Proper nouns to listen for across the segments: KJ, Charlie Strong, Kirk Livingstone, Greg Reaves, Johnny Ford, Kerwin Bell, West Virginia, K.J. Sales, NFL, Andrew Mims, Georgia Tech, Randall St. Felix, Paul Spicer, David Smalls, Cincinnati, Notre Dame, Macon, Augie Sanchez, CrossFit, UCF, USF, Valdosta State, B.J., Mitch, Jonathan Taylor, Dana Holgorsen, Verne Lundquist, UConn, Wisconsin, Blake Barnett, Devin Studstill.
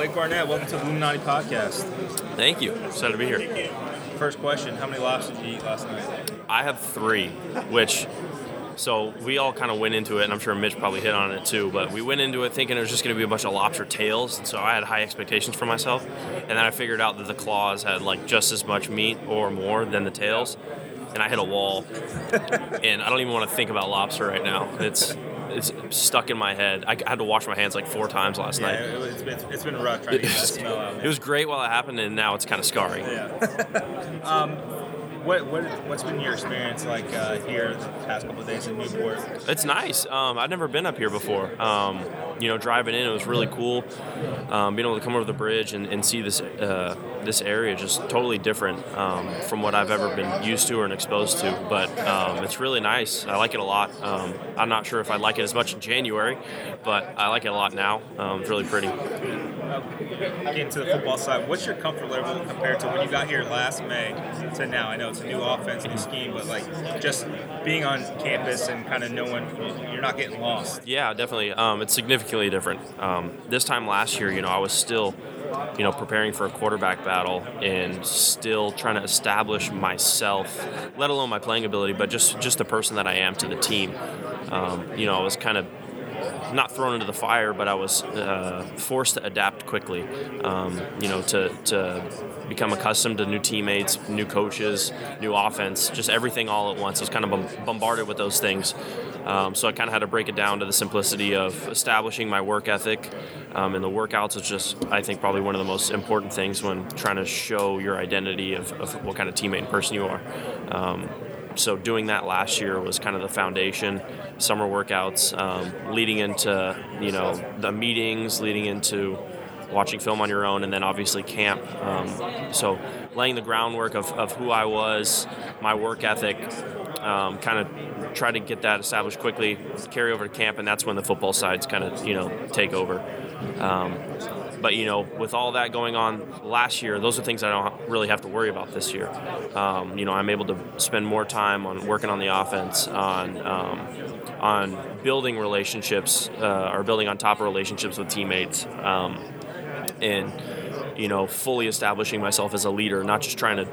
Blake Barnett, welcome to the Illuminati Podcast. Thank you. Excited to be here. First question, how many lobsters did you eat last night? I have three, so we all kind of went into it, and I'm sure Mitch probably hit on it too, but we went into it thinking it was just going to be a bunch of lobster tails, and so I had high expectations for myself, and then I figured out that the claws had like just as much meat or more than the tails, and I hit a wall, and I don't even want to think about lobster right now. It's stuck in my head. I had to wash my hands like four times last night. It's been rough trying to get that smell out. It was great while it happened, and now it's kind of scarring. Yeah. What's been your experience like here the past couple of days in Newport? It's nice. I've never been up here before. Driving in, it was really cool. Being able to come over the bridge and see this area just totally different from what I've ever been used to or exposed to. But it's really nice. I like it a lot. I'm not sure if I'd like it as much in January, but I like it a lot now. It's really pretty. Getting to the football side, what's your comfort level compared to when you got here last May to now? I know it's a new offense, new scheme, but like just being on campus and kind of knowing you're not getting lost. Yeah, definitely. It's significantly different. This time last year, I was still preparing for a quarterback battle and still trying to establish myself, let alone my playing ability, but just the person that I am to the team. I was kind of not thrown into the fire, but I was forced to adapt quickly, to become accustomed to new teammates, new coaches, new offense, just everything all at once. I was kind of bombarded with those things. So I kind of had to break it down to the simplicity of establishing my work ethic and the workouts is just, I think, probably one of the most important things when trying to show your identity of what kind of teammate and person you are. So doing that last year was kind of the foundation, summer workouts, leading into, the meetings, leading into watching film on your own, and then obviously camp. So laying the groundwork of who I was, my work ethic, kind of try to get that established quickly, carry over to camp, and that's when the football sides kind of, take over. But, with all that going on last year, those are things I don't really have to worry about this year. I'm able to spend more time on working on the offense, on building relationships or building on top of relationships with teammates and, fully establishing myself as a leader, not just trying to,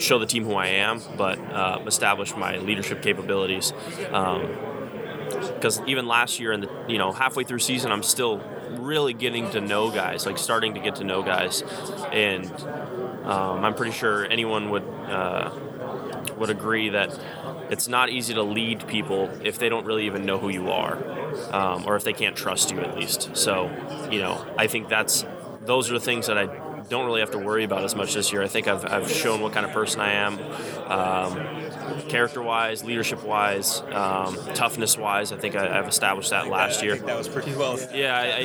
show the team who I am, but establish my leadership capabilities. Because even last year, in the halfway through season, I'm still really starting to get to know guys, and I'm pretty sure anyone would agree that it's not easy to lead people if they don't really even know who you are, or if they can't trust you at least. So, I think those are the things that I don't really have to worry about as much this year. I think I've shown what kind of person I am, character-wise, leadership-wise, toughness-wise. I think I've established that last year. I think that was pretty well. Yeah,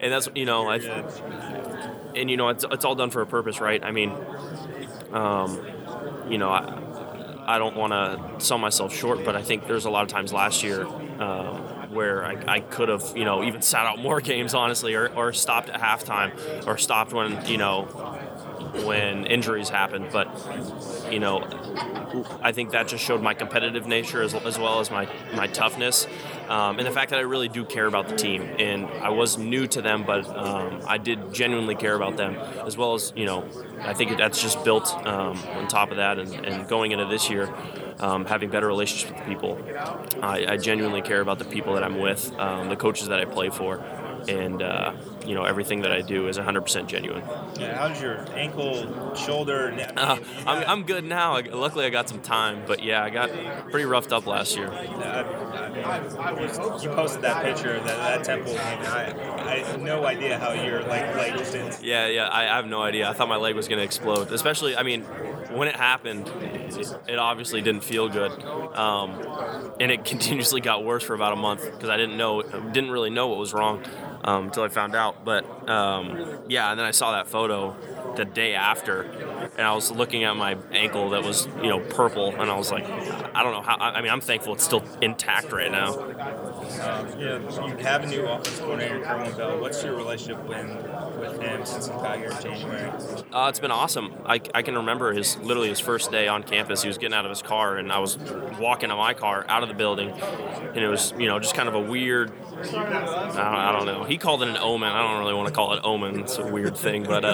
and that's it's all done for a purpose, right? I mean, I don't want to sell myself short, but I think there's a lot of times last year where I could have, even sat out more games, honestly, or stopped at halftime or stopped when, when injuries happened. But, I think that just showed my competitive nature as well as my toughness and the fact that I really do care about the team. And I was new to them, but I did genuinely care about them, as well as, I think that's just built on top of that. And going into this year, having better relationships with people. I genuinely care about the people that I'm with, the coaches that I play for. And, everything that I do is 100% genuine. Yeah, how's your ankle, shoulder? I'm good now. Luckily, I got some time. But, yeah, I got pretty roughed up last year. You posted that picture of that temple. I have no idea how your leg was in. Yeah, I have no idea. I thought my leg was going to explode. Especially, when it happened, it obviously didn't feel good. And it continuously got worse for about a month because I didn't really know what was wrong. Until I found out. But, and then I saw that photo the day after, and I was looking at my ankle that was, purple, and I was like, I don't know how. I'm thankful it's still intact right now. You have a new offensive coordinator, Kerwin Bell. What's your relationship with him since he got here in January? It's been awesome. I can remember his first day on campus. He was getting out of his car, and I was walking to my car out of the building, and it was just kind of a weird. I don't know. He called it an omen. I don't really want to call it omen. It's a weird thing, but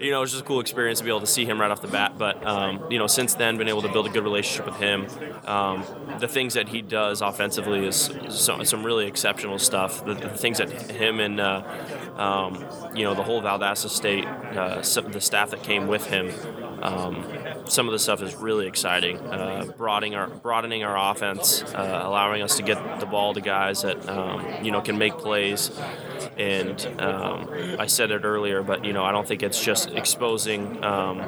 it was just a cool experience to be able to see him right off the bat. But since then, been able to build a good relationship with him. The things that he does offensively is some really exceptional stuff. The things that him and the whole Valdosta State, the staff that came with him. Some of the stuff is really exciting, broadening our offense, allowing us to get the ball to guys that can make plays. And I said it earlier, but I don't think it's just exposing our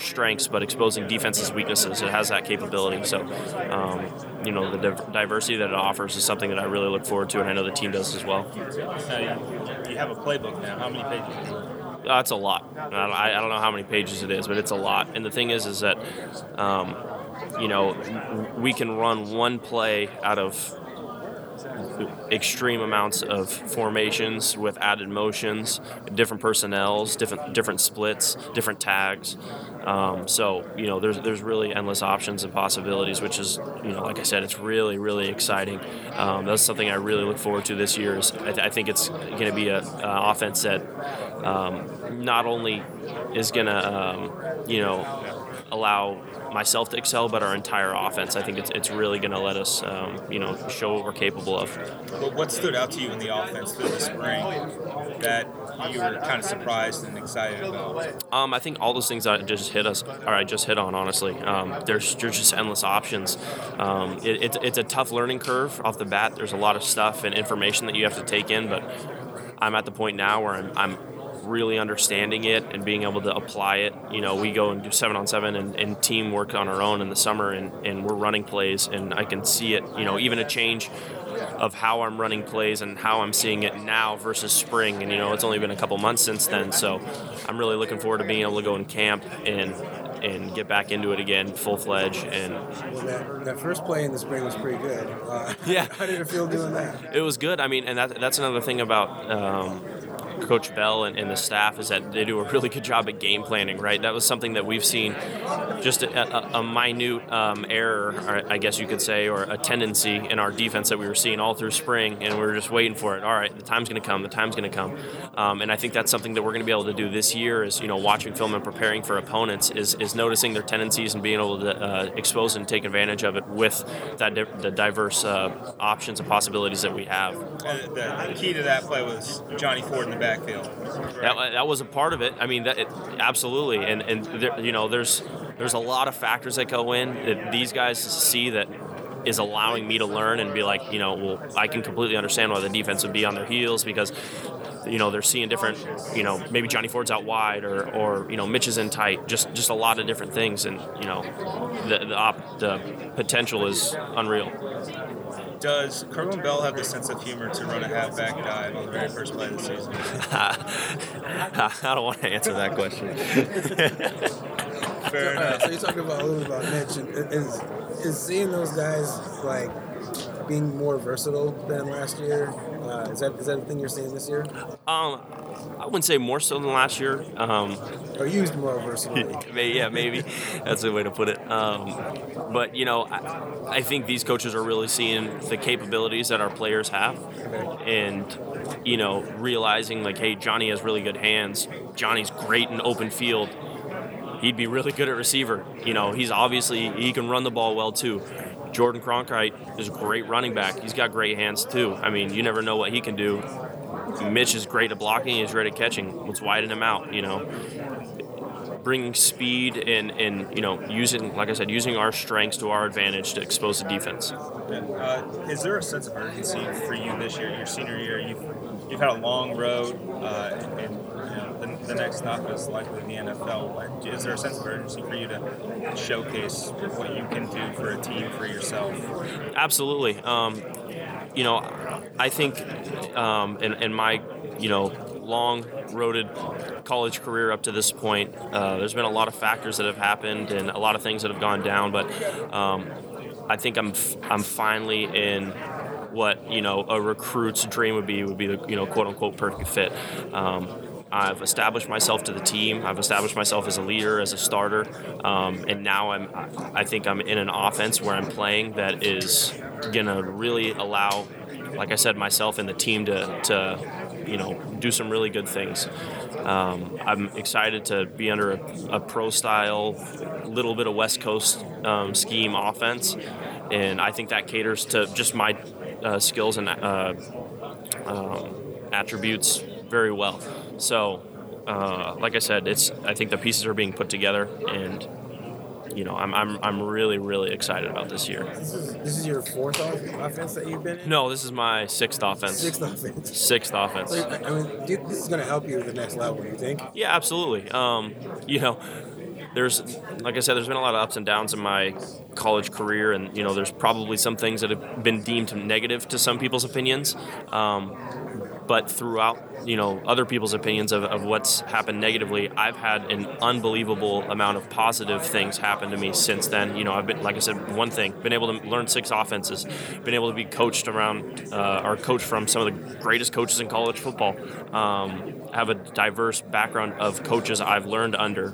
strengths, but exposing defense's weaknesses. It has that capability. So, the diversity that it offers is something that I really look forward to, and I know the team does as well. You have a playbook now. How many pages? It's a lot. I don't know how many pages it is, but it's a lot. And the thing is that, we can run one play out of extreme amounts of formations with added motions, different personnels, different splits, different tags. There's really endless options and possibilities, which is, like I said, it's really, really exciting. That's something I really look forward to this year. I think it's going to be an offense that not only is going to, allow myself to excel, but our entire offense. I think it's really going to let us, show what we're capable of. But what stood out to you in the offense through the spring that you were kind of surprised and excited about? I think all those things that I just hit on. Honestly, there's just endless options. It's a tough learning curve off the bat. There's a lot of stuff and information that you have to take in, but I'm at the point now where I'm really understanding it and being able to apply it. We go and do 7-on-7 and team work on our own in the summer, and we're running plays, and I can see it, even a change of how I'm running plays and how I'm seeing it now versus spring. And, it's only been a couple months since then. So I'm really looking forward to being able to go in camp and get back into it again, full-fledged. And that first play in the spring was pretty good. Yeah. How did it feel doing that? It was good. I mean, and that's another thing about Coach Bell and the staff is that they do a really good job at game planning, right? That was something that we've seen, just a minute error, I guess you could say, or a tendency in our defense that we were seeing all through spring, and we were just waiting for it. All right, the time's going to come. And I think that's something that we're going to be able to do this year is, watching film and preparing for opponents is noticing their tendencies and being able to expose and take advantage of it with that the diverse options and possibilities that we have. The key to that play was Johnny Ford in the backfield. That was a part of it. I mean, absolutely. And there, there's a lot of factors that go in that these guys see that is allowing me to learn and be like, I can completely understand why the defense would be on their heels because, they're seeing different, maybe Johnny Ford's out wide or Mitch is in tight, just a lot of different things. And, the potential is unreal. Does Kerwin Bell have the sense of humor to run a halfback dive on the very first play of the season? I don't want to answer that question. Fair enough. So you're talking about a little about Mitch. Is seeing those guys like being more versatile than last year? Is that a thing you're seeing this year? I wouldn't say more so than last year. Or used more versatile. Yeah, maybe. That's the way to put it. But, I think these coaches are really seeing the capabilities that our players have. Okay. And, realizing, like, hey, Johnny has really good hands. Johnny's great in open field. He'd be really good at receiver. He's obviously – he can run the ball well, too. Jordan Cronkite is a great running back. He's got great hands, too. I mean, you never know what he can do. Mitch is great at blocking. He's great at catching. Let's widen him out, Bringing speed and using, like I said, using our strengths to our advantage to expose the defense. Is there a sense of urgency for you this year, your senior year? You've had a long road, the next stop is likely the NFL. Like, is there a sense of urgency for you to showcase what you can do for a team, for yourself? Absolutely. I think in my long-roaded college career up to this point, there's been a lot of factors that have happened and a lot of things that have gone down, but I think I'm finally in what, you know, a recruit's dream would be the, you know, quote unquote perfect fit. I've established myself to the team. I've established myself as a leader, as a starter, and now I think I'm in an offense where I'm playing that is gonna really allow, like I said, myself and the team to you know, do some really good things. I'm excited to be under a pro-style, little bit of West Coast scheme offense, and I think that caters to just my skills and attributes very well. So, like I said, I think the pieces are being put together, and you know, I'm really, really excited about this year. This is your fourth offense that you've been in? No, this is my sixth offense. Sixth offense. So, I mean, dude, this is going to help you at the next level, you think? Yeah, absolutely. You know, there's been a lot of ups and downs in my college career, and you know, there's probably some things that have been deemed negative to some people's opinions. But throughout, you know, other people's opinions of what's happened negatively, I've had an unbelievable amount of positive things happen to me since then. You know, I've been, like I said, been able to learn six offenses, been able to be coached around, or coached from some of the greatest coaches in college football, have a diverse background of coaches I've learned under,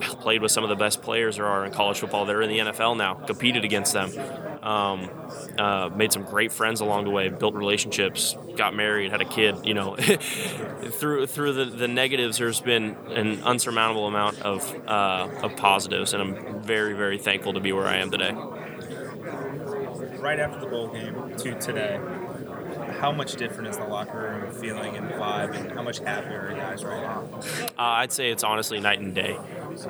played with some of the best players there are in college football. They're in the NFL now, competed against them, made some great friends along the way, built relationships, got married, had a kid, you know. Through the negatives, there's been an unsurmountable amount of positives, and I'm very, very thankful to be where I am today. Right after the bowl game to today, how much different is the locker room feeling and vibe, and how much happier are you guys right now? I'd say it's honestly night and day. It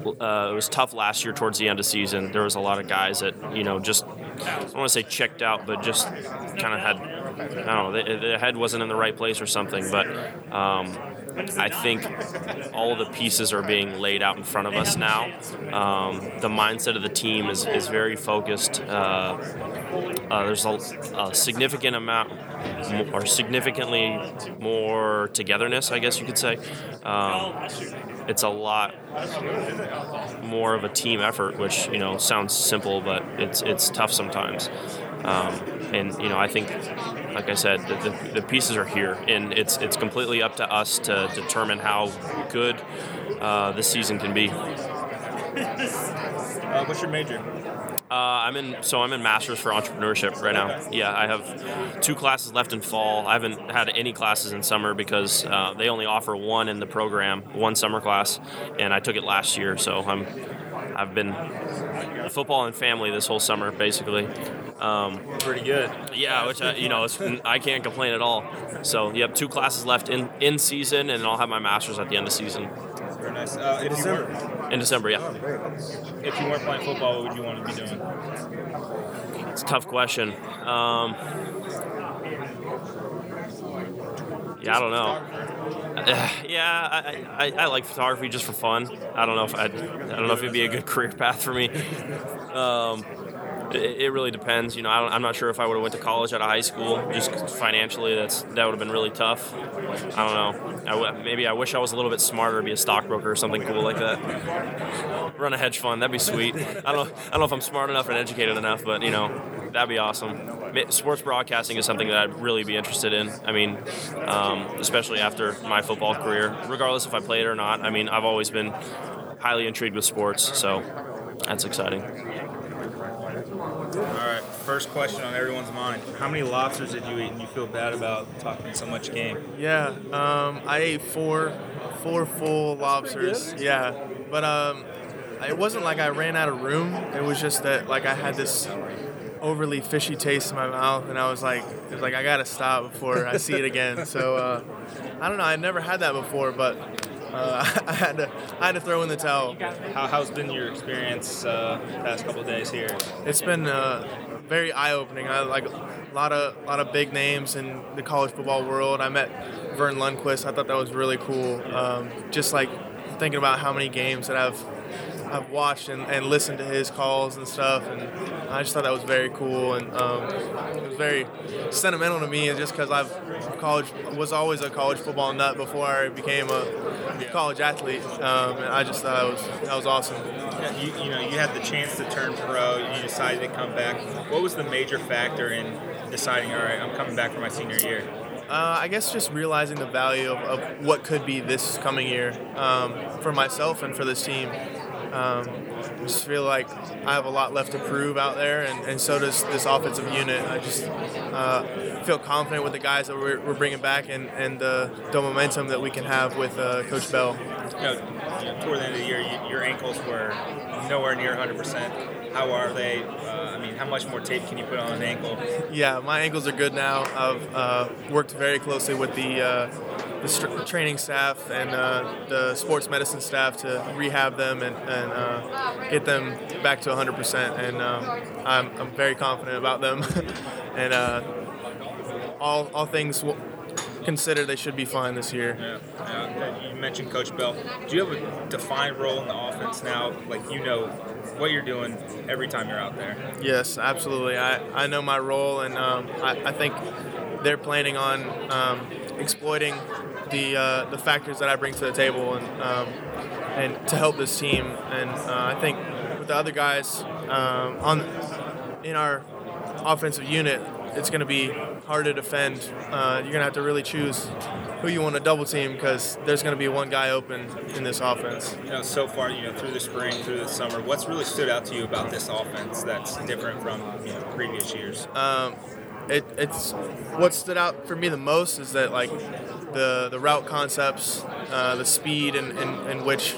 was tough last year towards the end of season. There was a lot of guys that, you know, just, I don't want to say checked out, but just kind of had, I don't know, their head wasn't in the right place or something. But I think all the pieces are being laid out in front of us now. The mindset of the team is very focused. There's a significant amount, or significantly more togetherness, I guess you could say. It's a lot more of a team effort, which, you know, sounds simple, but it's tough sometimes. And, you know, I think, like I said, the pieces are here, and it's completely up to us to determine how good this season can be. What's your major? I'm in master's for entrepreneurship right now. Yeah, I have two classes left in fall. I haven't had any classes in summer because they only offer one in the program, one summer class, and I took it last year. So I've been football and family this whole summer, basically. Pretty good. Yeah, which I can't complain at all. So you have two classes left in season, and I'll have my master's at the end of season. Very nice. In December, yeah. Oh, if you weren't playing football, what would you want to be doing? It's a tough question. I don't know. I like photography just for fun. I don't know if it'd be a good career path for me. It really depends. You know, I'm not sure if I would have went to college out of high school. Just financially, that would have been really tough. I don't know. Maybe I wish I was a little bit smarter, be a stockbroker or something cool like that. Run a hedge fund. That'd be sweet. I don't know if I'm smart enough and educated enough, but, you know, that'd be awesome. Sports broadcasting is something that I'd really be interested in. I mean, especially after my football career, regardless if I played or not. I mean, I've always been highly intrigued with sports, so that's exciting. All right, first question on everyone's mind. How many lobsters did you eat and you feel bad about talking so much game? Yeah, I ate four full lobsters. Yeah, but it wasn't like I ran out of room. It was just that, like, I had this overly fishy taste in my mouth, and I was like, I got to stop before I see it again. So, I don't know. I never had that before, but I had to throw in the towel. How's been your experience past couple of days here? It's been very eye-opening. I like a lot of big names in the college football world. I met Verne Lundquist. I thought that was really cool. Just like thinking about how many games that I've I've watched and listened to his calls and stuff, and I just thought that was very cool, and it was very sentimental to me, just because was always a college football nut before I became a college athlete, and I just thought that was awesome. Yeah, you know, you had the chance to turn pro, you decided to come back. What was the major factor in deciding, all right, I'm coming back for my senior year? I guess just realizing the value of what could be this coming year for myself and for this team. I just feel like I have a lot left to prove out there, and so does this offensive unit. I just feel confident with the guys that we're bringing back and the momentum that we can have with Coach Bell. You know, toward the end of the year, your ankles were nowhere near 100%. How are they? How much more tape can you put on an ankle? Yeah, my ankles are good now. I've worked very closely with the training staff and the sports medicine staff to rehab them and get them back to 100%. And I'm very confident about them. And all things considered, they should be fine this year. Yeah. You mentioned Coach Bell. Do you have a defined role in the offense now? Like, you know what you're doing every time you're out there. Yes, absolutely. I know my role, and I think they're planning on exploiting the factors that I bring to the table and to help this team. And I think with the other guys in our offensive unit, it's going to be hard to defend. You're going to have to really choose who you want to double team, because there's going to be one guy open in this offense. You know, so far, you know, through the spring, through the summer, what's really stood out to you about this offense that's different from previous years? It's what stood out for me the most is that, like, the route concepts, the speed in which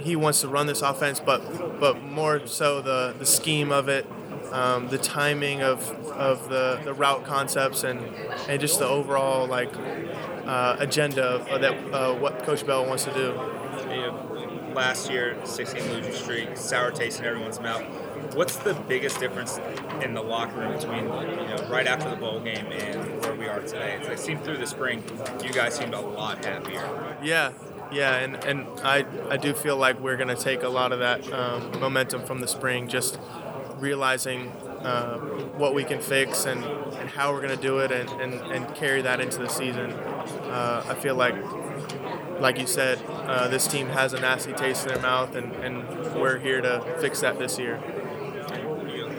he wants to run this offense, but more so the scheme of it. The timing of the route concepts and just the overall agenda of what Coach Bell wants to do. Yeah, last year, 16 losing streak, sour taste in everyone's mouth. What's the biggest difference in the locker room between right after the bowl game and where we are today? As I seem through the spring, you guys seemed a lot happier. Yeah, and I do feel like we're going to take a lot of that momentum from the spring, just realizing what we can fix and how we're going to do it and carry that into the season. I feel like you said, this team has a nasty taste in their mouth, and we're here to fix that this year.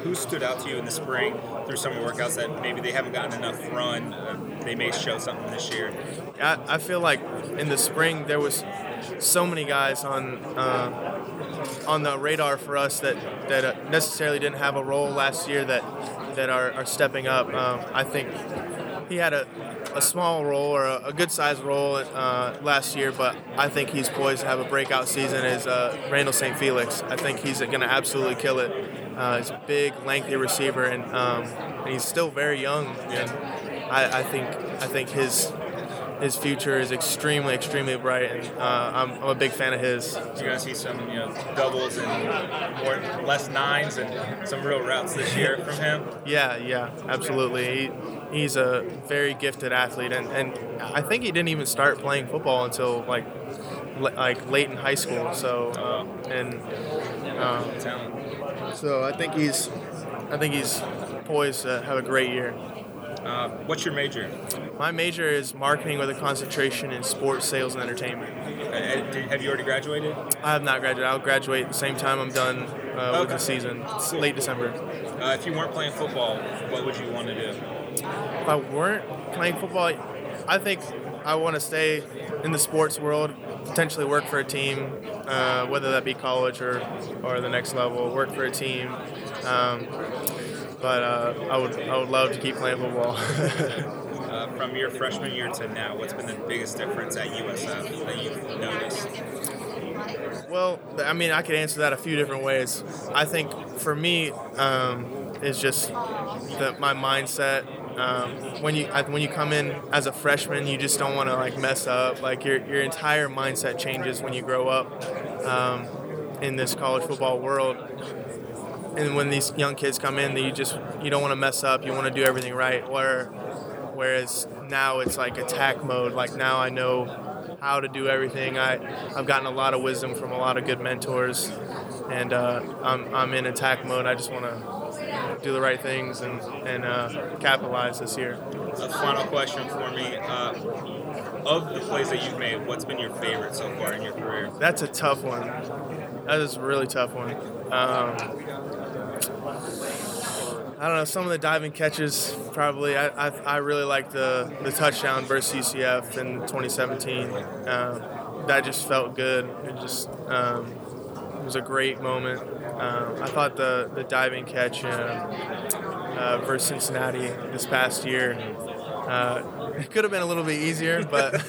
Who stood out to you in the spring through summer workouts that maybe they haven't gotten enough run? They may show something this year. I feel like in the spring there was so many guys on the radar for us that necessarily didn't have a role last year that are stepping up. I think he had a small role or a good-sized role last year, but I think he's poised to have a breakout season is Randall St. Felix. I think he's going to absolutely kill it. He's a big, lengthy receiver, and he's still very young. And I think his future is extremely, extremely bright, and I'm a big fan of his. You're going to see some doubles and more, less nines and some real routes this year from him? Yeah, absolutely. He's a very gifted athlete, and I think he didn't even start playing football until like late in high school. So so I think he's poised to have a great year. What's your major? My major is marketing with a concentration in sports, sales, and entertainment. Have you already graduated? I have not graduated. I'll graduate the same time I'm done with the season. It's late December. If you weren't playing football, what would you want to do? If I weren't playing football, I think I want to stay in the sports world, potentially work for a team, whether that be college or the next level, work for a team. But I would love to keep playing football. From your freshman year to now, what's been the biggest difference at USF that you've noticed? Well, I mean, I could answer that a few different ways. I think for me, it's just my mindset. When you come in as a freshman, you just don't want to mess up. Your entire mindset changes when you grow up in this college football world. And when these young kids come in, you don't want to mess up. You want to do everything right. Whereas now it's attack mode. Now I know how to do everything. I've gotten a lot of wisdom from a lot of good mentors, and I'm in attack mode. I just want to do the right things and capitalize this year. A final question for me. Of the plays that you've made, what's been your favorite so far in your career? That's a tough one. That is a really tough one. I don't know, some of the diving catches probably. I really like the touchdown versus UCF in 2017. That just felt good. It was a great moment. I thought the diving catch versus Cincinnati this past year, it could have been a little bit easier, but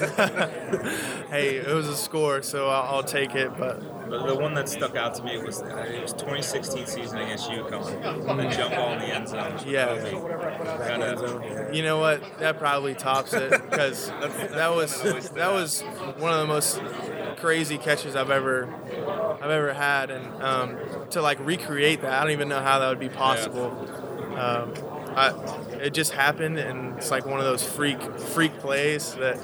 hey, it was a score, so I'll take it. But the one that stuck out to me was it was 2016 season against UConn, the jump ball in the end zone. Yeah. You know what? That probably tops it, because that was one of the most crazy catches I've ever had, and to like recreate that, I don't even know how that would be possible. Yeah. It just happened, and it's like one of those freak plays that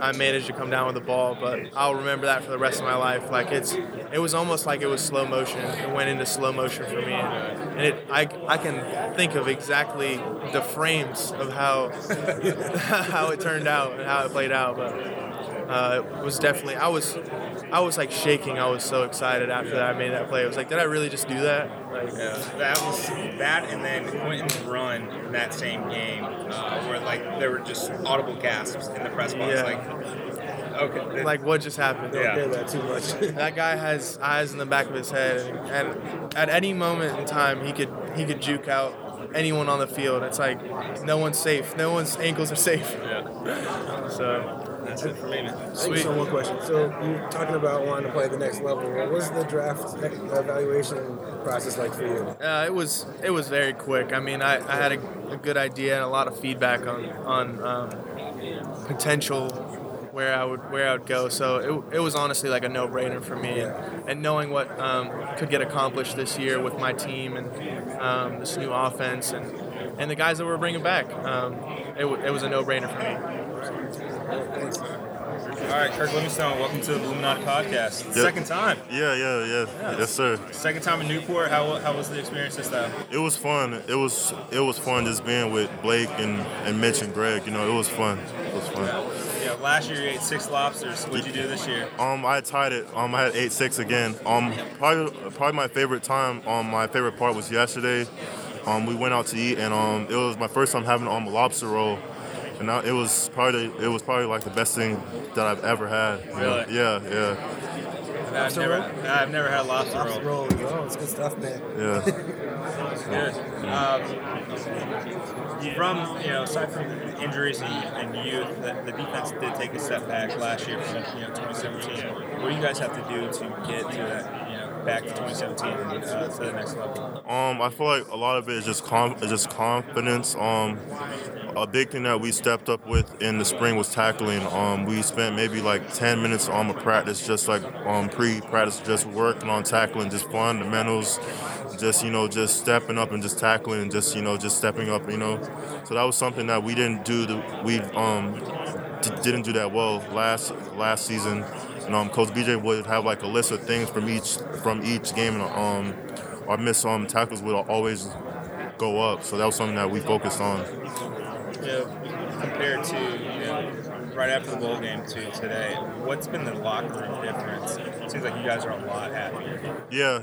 I managed to come down with the ball, but I'll remember that for the rest of my life. Like it was almost like it was slow motion. It went into slow motion for me, and I can think of exactly the frames of how how it turned out and how it played out. But it was definitely I was like shaking. I was so excited after that I made that play. I was like, did I really just do that? Like, yeah. That and then Quentin's run in that same game where like there were just audible gasps in the press box. Yeah. Okay. Like what just happened? Yeah. Don't care that too much. That guy has eyes in the back of his head, and at any moment in time he could juke out anyone on the field. It's like no one's safe. No one's ankles are safe. Yeah. So. That's it for me, man. Sweet. So one question. So you're talking about wanting to play at the next level. What was the draft evaluation process like for you? It was very quick. I mean, I had a good idea and a lot of feedback on potential where I would go. So it was honestly like a no-brainer for me. And knowing what could get accomplished this year with my team and this new offense and the guys that we're bringing back, it was a no-brainer for me. All right, Kirk Livingstone, welcome to the Illuminati Podcast. Yep. Second time. Yeah. Yes, sir. Second time in Newport. How was the experience this time? It was fun. It was fun just being with Blake and Mitch and Greg. You know, it was fun. Yeah, last year you ate 6 lobsters. What did you do this year? I tied it. I had 8-6 again. Probably my favorite time. My favorite part was yesterday. We went out to eat, and it was my first time having a lobster roll. And it was probably like the best thing that I've ever had. Really? Yeah. I've never had lobster roll. Oh, it's good stuff, man. Yeah. Good. From aside from injuries and youth, the defense did take a step back last year from 2017. What do you guys have to do to get to that? Back to 2017 and to the next level? I feel like a lot of it is just confidence. A big thing that we stepped up with in the spring was tackling. We spent maybe like 10 minutes on a practice, just like pre-practice, just working on tackling, just fundamentals, just stepping up and just tackling and just stepping up. So that was something that we didn't do. Didn't do that well last season. And Coach B.J. would have like a list of things from each game, and our missed tackles would always go up. So that was something that we focused on. Yeah, compared to right after the bowl game to today, what's been the locker room difference? It seems like you guys are a lot happier. Yeah.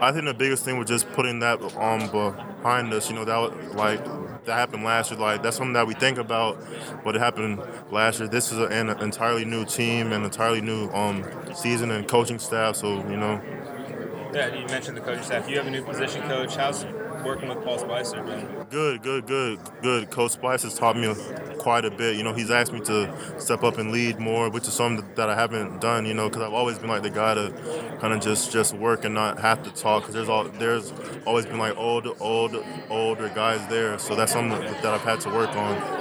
I think the biggest thing was just putting that behind us. That happened last year. Like, that's something that we think about, but it happened last year. This is an entirely new team and entirely new season and coaching staff, so. Yeah, you mentioned the coaching staff. You have a new position coach. How's working with Paul Spicer been? Good. Coach Spicer's taught me quite a bit. He's asked me to step up and lead more, which is something that I haven't done, because I've always been like the guy to kind of just work and not have to talk, because there's always been like older guys there. So that's something that I've had to work on.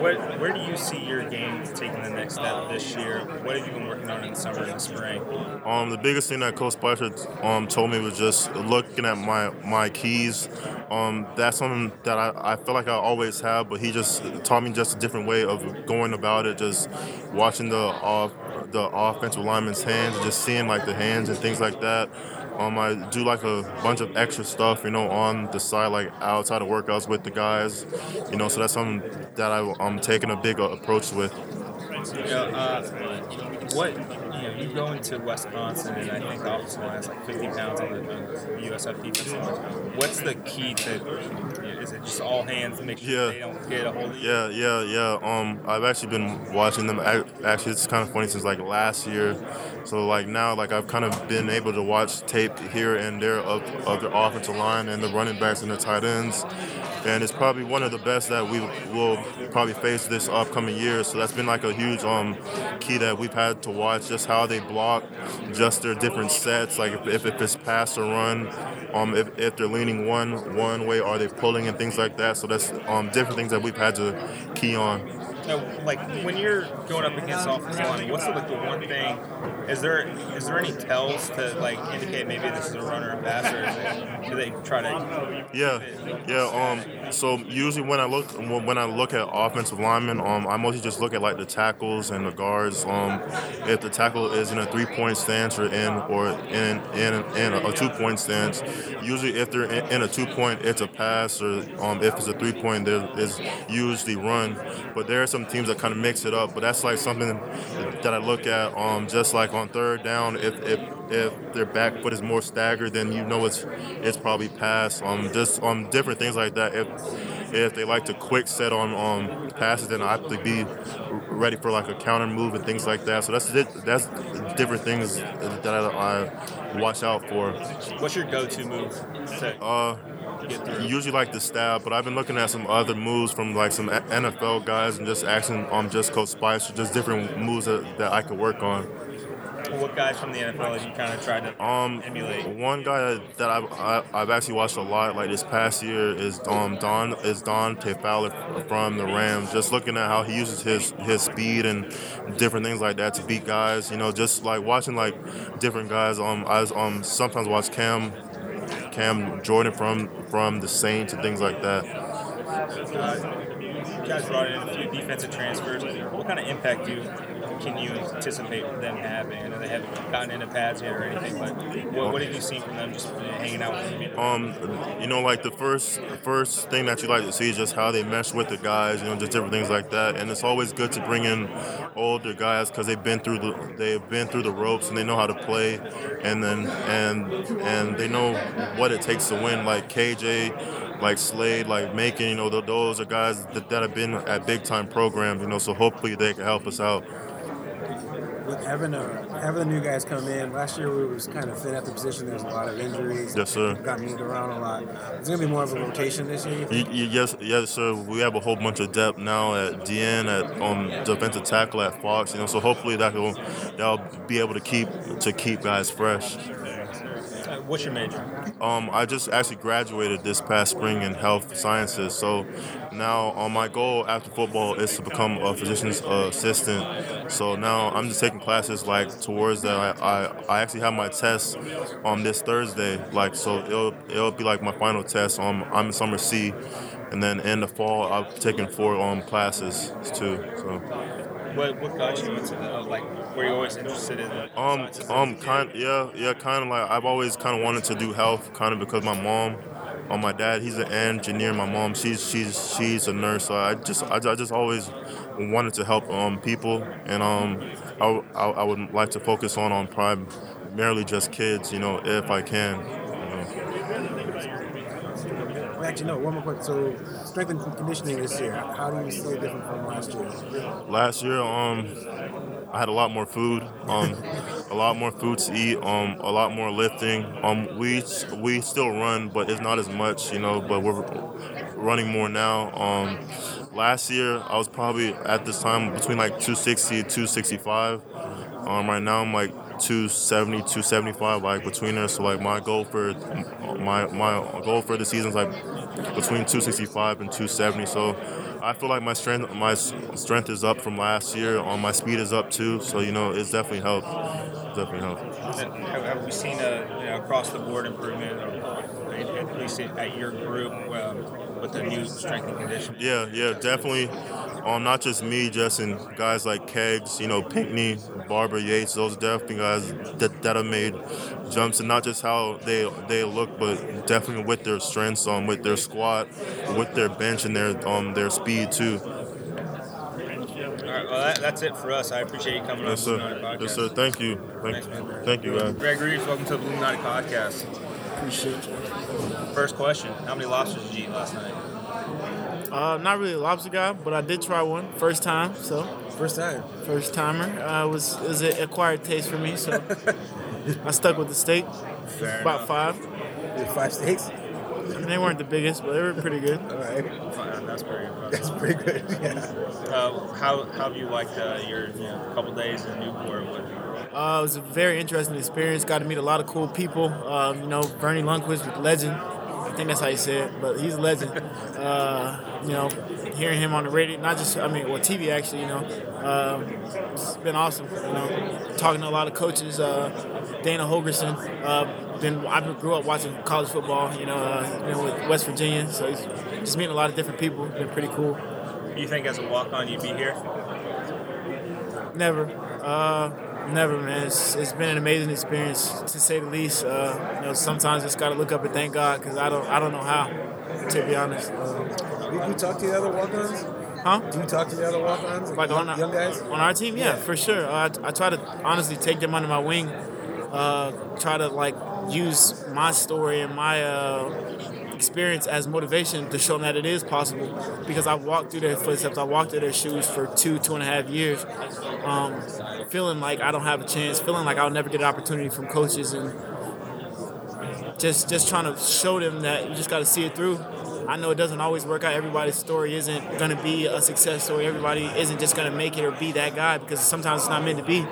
Where do you see your game taking the next step this year? What have you been working on in the summer and the spring? The biggest thing that Coach Spicer told me was just looking at my keys. That's something that I feel like I always have, but he just taught me just a different way of going about it, just watching the offensive lineman's hands, just seeing like the hands and things like that. I do like a bunch of extra stuff, on the side, like outside of workouts with the guys, so that's something that I'm taking a big approach with. You go into Wisconsin, and I think the offensive line is like 50 pounds on the USF defense line. What's the key to? Is it just all hands to make sure they don't get a hold of you? Yeah. I've actually been watching them. Actually, it's kind of funny since like last year. So like now, like I've kind of been able to watch tape here and there of their offensive line and the running backs and the tight ends. And it's probably one of the best that we will probably face this upcoming year. So that's been like a huge key that we've had to watch, just how they block, just their different sets, like if it's pass or run, if they're leaning one way, are they pulling and things like that. So that's different things that we've had to key on. Like when you're going up against offensive line, what's like the one thing? Is there any tells to like indicate maybe this is a runner and passer? Do they try to? Yeah. So usually when I look at offensive linemen, I mostly just look at like the tackles and the guards. If the tackle is in a 3-point stance or in a 2-point stance, usually if they're in a 2-point, it's a pass, or if it's a 3-point, there is usually run. But there are some teams that kind of mix it up. But that's like something that I look at. Just like on third down, if their back foot is more staggered, then it's probably pass. Just different things like that. If they like to quick set on passes, then I have to be ready for like a counter move and things like that. So that's different things that I watch out for. What's your go-to move? Usually like the stab, but I've been looking at some other moves from like some NFL guys and just asking just Coach Spicer, just different moves that I could work on. What guys from the NFL have you kind of tried to emulate? One guy that I've actually watched a lot like this past year is Don Fowler from the Rams. Just looking at how he uses his speed and different things like that to beat guys. Just like watching like different guys. I sometimes watch Cam Jordan from the Saints and things like that. You guys brought in a few defensive transfers. What kind of impact can you anticipate them having? I know they haven't gotten into pads yet or anything, but what have you seen from them just hanging out with them? Like the first thing that you like to see is just how they mesh with the guys, just different things like that. And it's always good to bring in older guys because they've been through the ropes and they know how to play, and they know what it takes to win. Like KJ, like Slade, like Macon, those are guys that have been at big-time programs, so hopefully they can help us out. With having the new guys come in, last year we were just kind of thin at the position. There was a lot of injuries. Yes, sir. Got moved around a lot. It's going to be more of a rotation this year? Yes, sir. We have a whole bunch of depth now at DN, at defensive tackle, at Fox, so hopefully that'll be able to keep guys fresh. What's your major? I just actually graduated this past spring in health sciences. So now my goal after football is to become a physician's assistant. So now I'm just taking classes like towards that. I actually have my test on this Thursday. Like so, it'll be like my final test. I'm in summer C, and then in the fall I've taken 4 classes too. So. What got you into the, were you always interested in the kind of like I've always kind of wanted to do health, kind of because my mom, my dad, he's an engineer. My mom, she's a nurse. So I just always wanted to help people, and I would like to focus on primarily just kids, if I can. Actually, no, one more question. So, strength and conditioning this year, how do you stay different from last year? Last year, I had a lot more food, a lot more food to eat, a lot more lifting. We still run, but it's not as much, but we're running more now. Last year, I was probably at this time between like 260 and 265. Right now, I'm like 270, 275, like, between us. So, like, my goal for my goal for the season is, like, between 265 and 270. So I feel like my strength is up from last year. On my speed is up too. So, you know, it's definitely helped. Have we seen across the board improvement, or at least at your group, with the new strength and conditioning? Yeah, definitely. Not just me, just in guys like Keggs, you know, Pinckney, Barber, Yates, those definitely guys that have made jumps, and not just how they look, but definitely with their strengths, with their squat, with their bench, and their speed too. All right, well, that's it for us. I appreciate you coming on the Illuminati Podcast. Yes, sir. Thank you. Thank you, guys. Greg Reaves, welcome to the Illuminati Podcast. Appreciate you. First question, how many lobsters did you eat last night? Not really a lobster guy, but I did try one. First time, so. First timer. It was an acquired taste for me, so I stuck with the steak. Fair about enough. Five steaks? They weren't the biggest, but they were pretty good. All right. Fine. That's pretty good. That's pretty good, yeah. How have you liked your couple days in Newport? It was a very interesting experience. Got to meet a lot of cool people. Verne Lundquist, legend. I think that's how you say it, but he's a legend. Hearing him on the radio, TV actually, it's been awesome. Talking to a lot of coaches, Dana Holgorsen. I grew up watching college football, with West Virginia. So he's just meeting a lot of different people. It's been pretty cool. You think as a walk-on you'd be here? Never. Never, man. It's been an amazing experience, to say the least. Sometimes just got to look up and thank God, because I don't know how, to be honest. You talk to the other walk-ons? Huh? Do you talk to the other walk-ons? Like young guys? On our team? Yeah, for sure. I try to honestly take them under my wing, try to, use my story and my experience as motivation to show them that it is possible, because I walked through their footsteps. I walked through their shoes for 2.5 years, feeling like I don't have a chance, feeling like I'll never get an opportunity from coaches, and just trying to show them that you just got to see it through. I know it doesn't always work out. Everybody's story isn't going to be a success story. Everybody isn't just going to make it or be that guy, because sometimes it's not meant to be.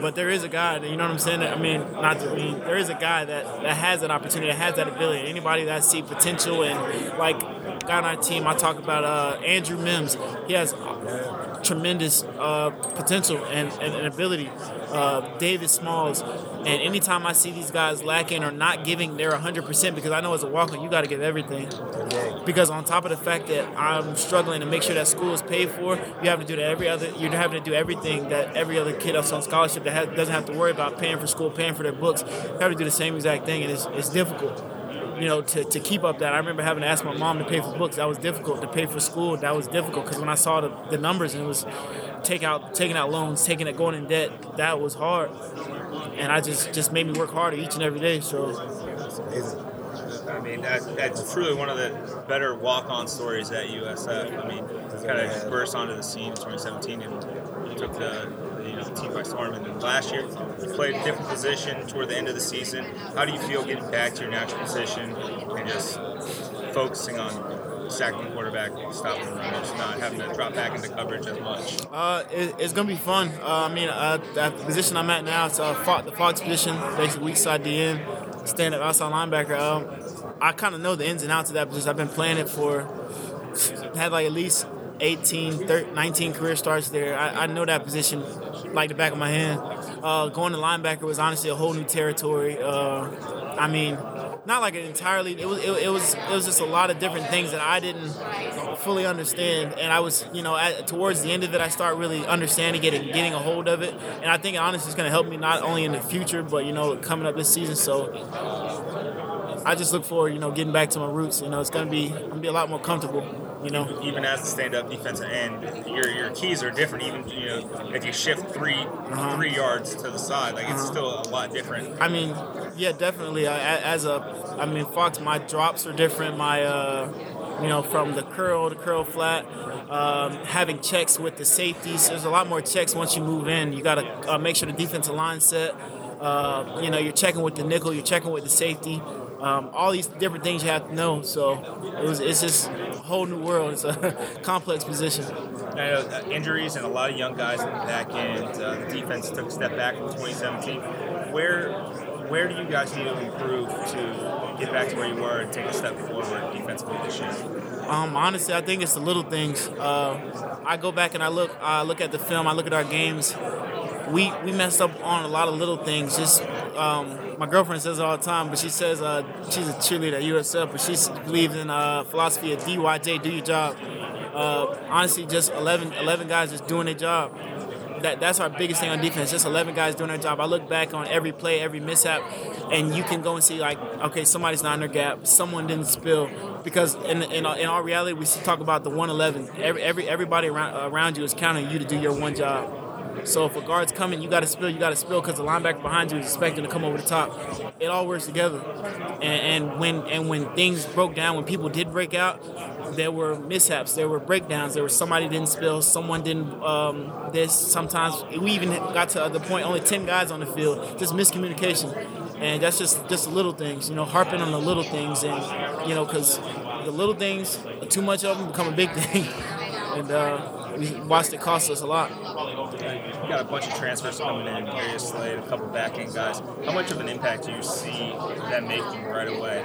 But there is a guy, you know what I'm saying? There is a guy that has that opportunity, that has that ability. Anybody that sees potential, and on our team, I talk about Andrew Mims. He has tremendous potential and ability. David Smalls. And anytime I see these guys lacking or not giving their 100%, because I know as a walk-on, you got to give everything. Because on top of the fact that I'm struggling to make sure that school is paid for, you're having to do everything that every other kid else on scholarship that doesn't have to worry about paying for school, paying for their books. You have to do the same exact thing, and it's difficult. To keep up that. I remember having to ask my mom to pay for books. That was difficult. To pay for school, that was difficult, because when I saw the numbers, and it was taking out loans, going in debt, that was hard. And I just made me work harder each and every day. So that's amazing. That's truly one of the better walk-on stories at USF. Kind of burst onto the scene in 2017 and took the team by storm. And then last year, you played a different position toward the end of the season. How do you feel getting back to your natural position and just focusing on sacking the quarterback, stopping the runners, not having to drop back into coverage as much? It's going to be fun. At the position I'm at now, it's the Fox position, basically weak side DN, stand-up outside linebacker. I kind of know the ins and outs of that position. I've been playing it at least 19 career starts there. I know that position like the back of my hand. Going to linebacker was honestly a whole new territory. Not like an entirely. It was just a lot of different things that I didn't fully understand, and I was towards the end of it, I start really understanding it and getting a hold of it, and I think honestly it's going to help me not only in the future, but coming up this season. So I just look forward, getting back to my roots. It's going to be a lot more comfortable, Even as a stand-up defensive end, your keys are different. Even if you shift three yards to the side, it's still a lot different. Yeah, definitely. Fox, my drops are different. My from the curl to curl flat, having checks with the safeties. There's a lot more checks once you move in. You got to make sure the defensive line's set. You're checking with the nickel. You're checking with the safety. all these different things you have to know. So it's just a whole new world. It's a complex position. I know injuries and a lot of young guys in the back end. The defense took a step back in 2017. Where do you guys need to improve to get back to where you were and take a step forward defensively this year? Honestly, I think it's the little things. I go back and I look at the film. I look at our games. We messed up on a lot of little things. Just my girlfriend says it all the time, but she says she's a cheerleader at USF, but she believes in philosophy of DYJ, do your job. Honestly, just 11 guys just doing their job. That's our biggest thing on defense, just 11 guys doing their job. I look back on every play, every mishap, and you can go and see, like, okay, somebody's not in their gap. Someone didn't spill. Because in all reality, we talk about the 1-11. Everybody around you is counting you to do your one job. So if a guard's coming, you got to spill because the linebacker behind you is expecting to come over the top. It all works together. And when things broke down, when people did break out, there were mishaps, there were breakdowns, there was somebody didn't spill, someone didn't this. Sometimes we even got to the point only 10 guys on the field, just miscommunication. And that's just little things, harping on the little things. And, because the little things, too much of them become a big thing. And we watched it cost us a lot. You got a bunch of transfers coming in, Darius Slade, a couple back-end guys. How much of an impact do you see that making right away?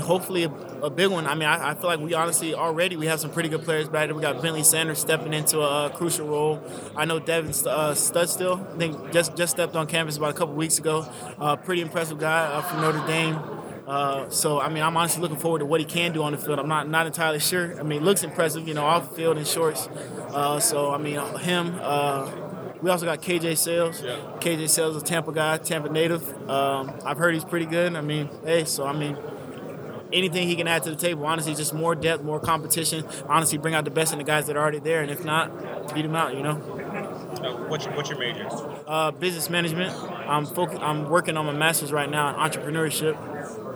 Hopefully a big one. I feel like we honestly already we have some pretty good players back there. We got Bentley Sanders stepping into a crucial role. I know Devin Studstill, I think just stepped on campus about a couple weeks ago. Pretty impressive guy from Notre Dame. So I'm honestly looking forward to what he can do on the field. I'm not entirely sure. Looks impressive, off the field in shorts. Him. We also got K.J. Sales. Yeah. K.J. Sales is a Tampa guy, Tampa native. I've heard he's pretty good. Anything he can add to the table, honestly, just more depth, more competition. Honestly, bring out the best in the guys that are already there, and if not, beat them out, What's your major? Business management. I'm working on my master's right now in entrepreneurship.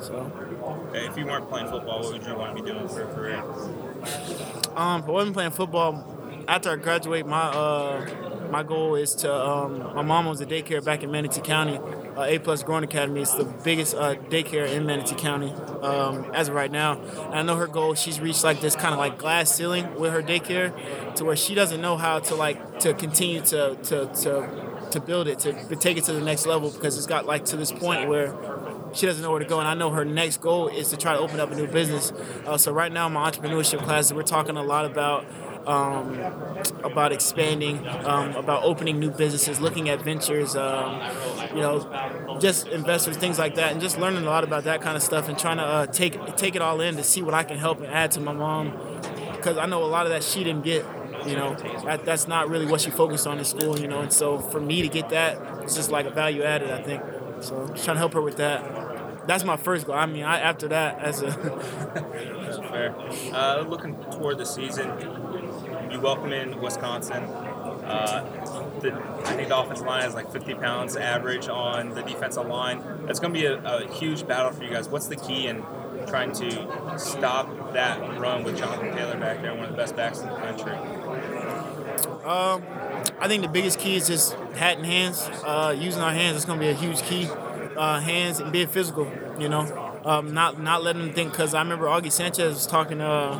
So, hey, if you weren't playing football, what would you want to be doing for a career? If I wasn't playing football, after I graduate, my goal is to. My mom owns a daycare back in Manatee County. A Plus Growing Academy is the biggest daycare in Manatee County as of right now. And I know her goal, she's reached like this kind of like glass ceiling with her daycare to where she doesn't know how to continue to build it, to take it to the next level because it's got to this point where she doesn't know where to go. And I know her next goal is to try to open up a new business. So right now in my entrepreneurship class, we're talking a lot about expanding, about opening new businesses, looking at ventures, just investors, things like that, and just learning a lot about that kind of stuff and trying to take it all in to see what I can help and add to my mom, because I know a lot of that she didn't get, that's not really what she focused on in school, and so for me to get that, it's just like a value added, I think, so just trying to help her with that. That's my first goal. After that, that's fair. Looking toward the season, you welcome in Wisconsin. I think the offensive line has 50 pounds average on the defensive line. That's going to be a huge battle for you guys. What's the key in trying to stop that run with Jonathan Taylor back there, one of the best backs in the country? I think the biggest key is just hat and hands. Using our hands is going to be a huge key. Hands and being physical, not letting them think. Because I remember Augie Sanchez was talking to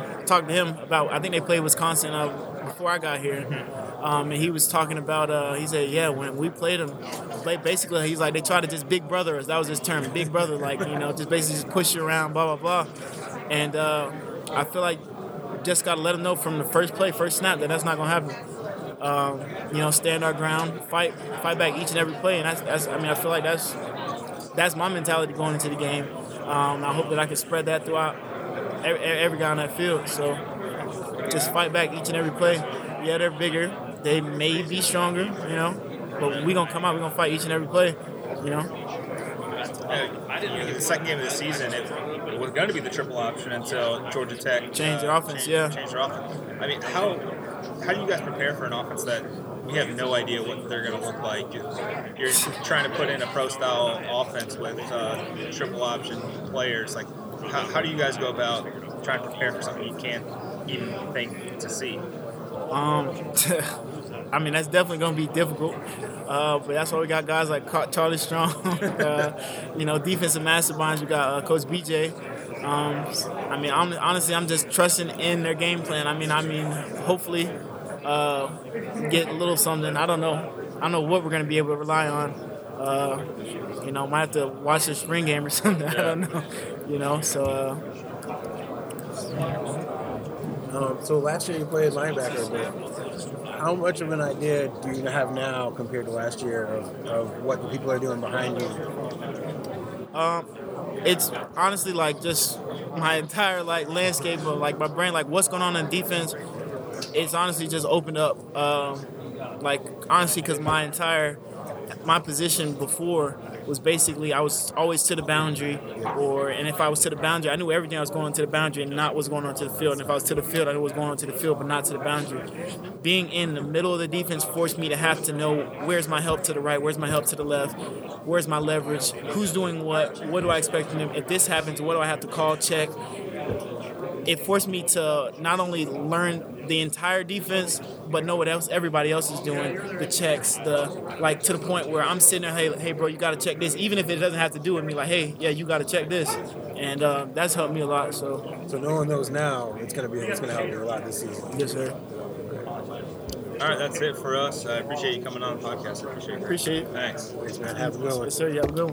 him about. I think they played Wisconsin before I got here, and he was talking about. He said, "Yeah, when we played them, basically he's like they tried to just big brother us. That was his term, big brother. Just basically just push you around, blah blah blah." And I feel like just gotta let them know from the first play, first snap that's not gonna happen. Stand our ground, fight back each and every play, and that's. I feel like that's. That's my mentality going into the game. I hope that I can spread that throughout every guy on that field. So just fight back each and every play. Yeah, they're bigger. They may be stronger, but we're going to come out. We're going to fight each and every play, The second game of the season, it was going to be the triple option until Georgia Tech changed their offense, Change their offense. How do you guys prepare for an offense that – we have no idea what they're going to look like. You're trying to put in a pro-style offense with triple-option players. How do you guys go about trying to prepare for something you can't even think to see? I mean, that's definitely going to be difficult. But that's why we got guys like Charlie Strong, defensive masterminds. We got Coach B.J. I'm just trusting in their game plan. I mean, hopefully get a little something. I don't know what we're going to be able to rely on. Might have to watch the spring game or something. Yeah. I don't know. So last year you played linebacker, but how much of an idea do you have now compared to last year of what the people are doing behind you? It's honestly just my entire landscape of my brain, what's going on in defense. It's honestly just opened up, because my position before was basically I was always to the boundary, and if I was to the boundary, I knew everything I was going to the boundary and not what's going on to the field. And if I was to the field, I knew what was going on to the field, but not to the boundary. Being in the middle of the defense forced me to have to know where's my help to the right, where's my help to the left, where's my leverage, who's doing what do I expect from them? If this happens, what do I have to call, check? It forced me to not only learn the entire defense, but know what else everybody else is doing, the checks, to the point where I'm sitting there, hey bro, you got to check this, even if it doesn't have to do with me, you got to check this. And that's helped me a lot. So knowing those now, it's going to help you a lot this season. Yes, sir. All right, that's it for us. I appreciate you coming on the podcast. I appreciate it. Thanks. Thanks, man. Have a good one. Yes, sir. You have a good one.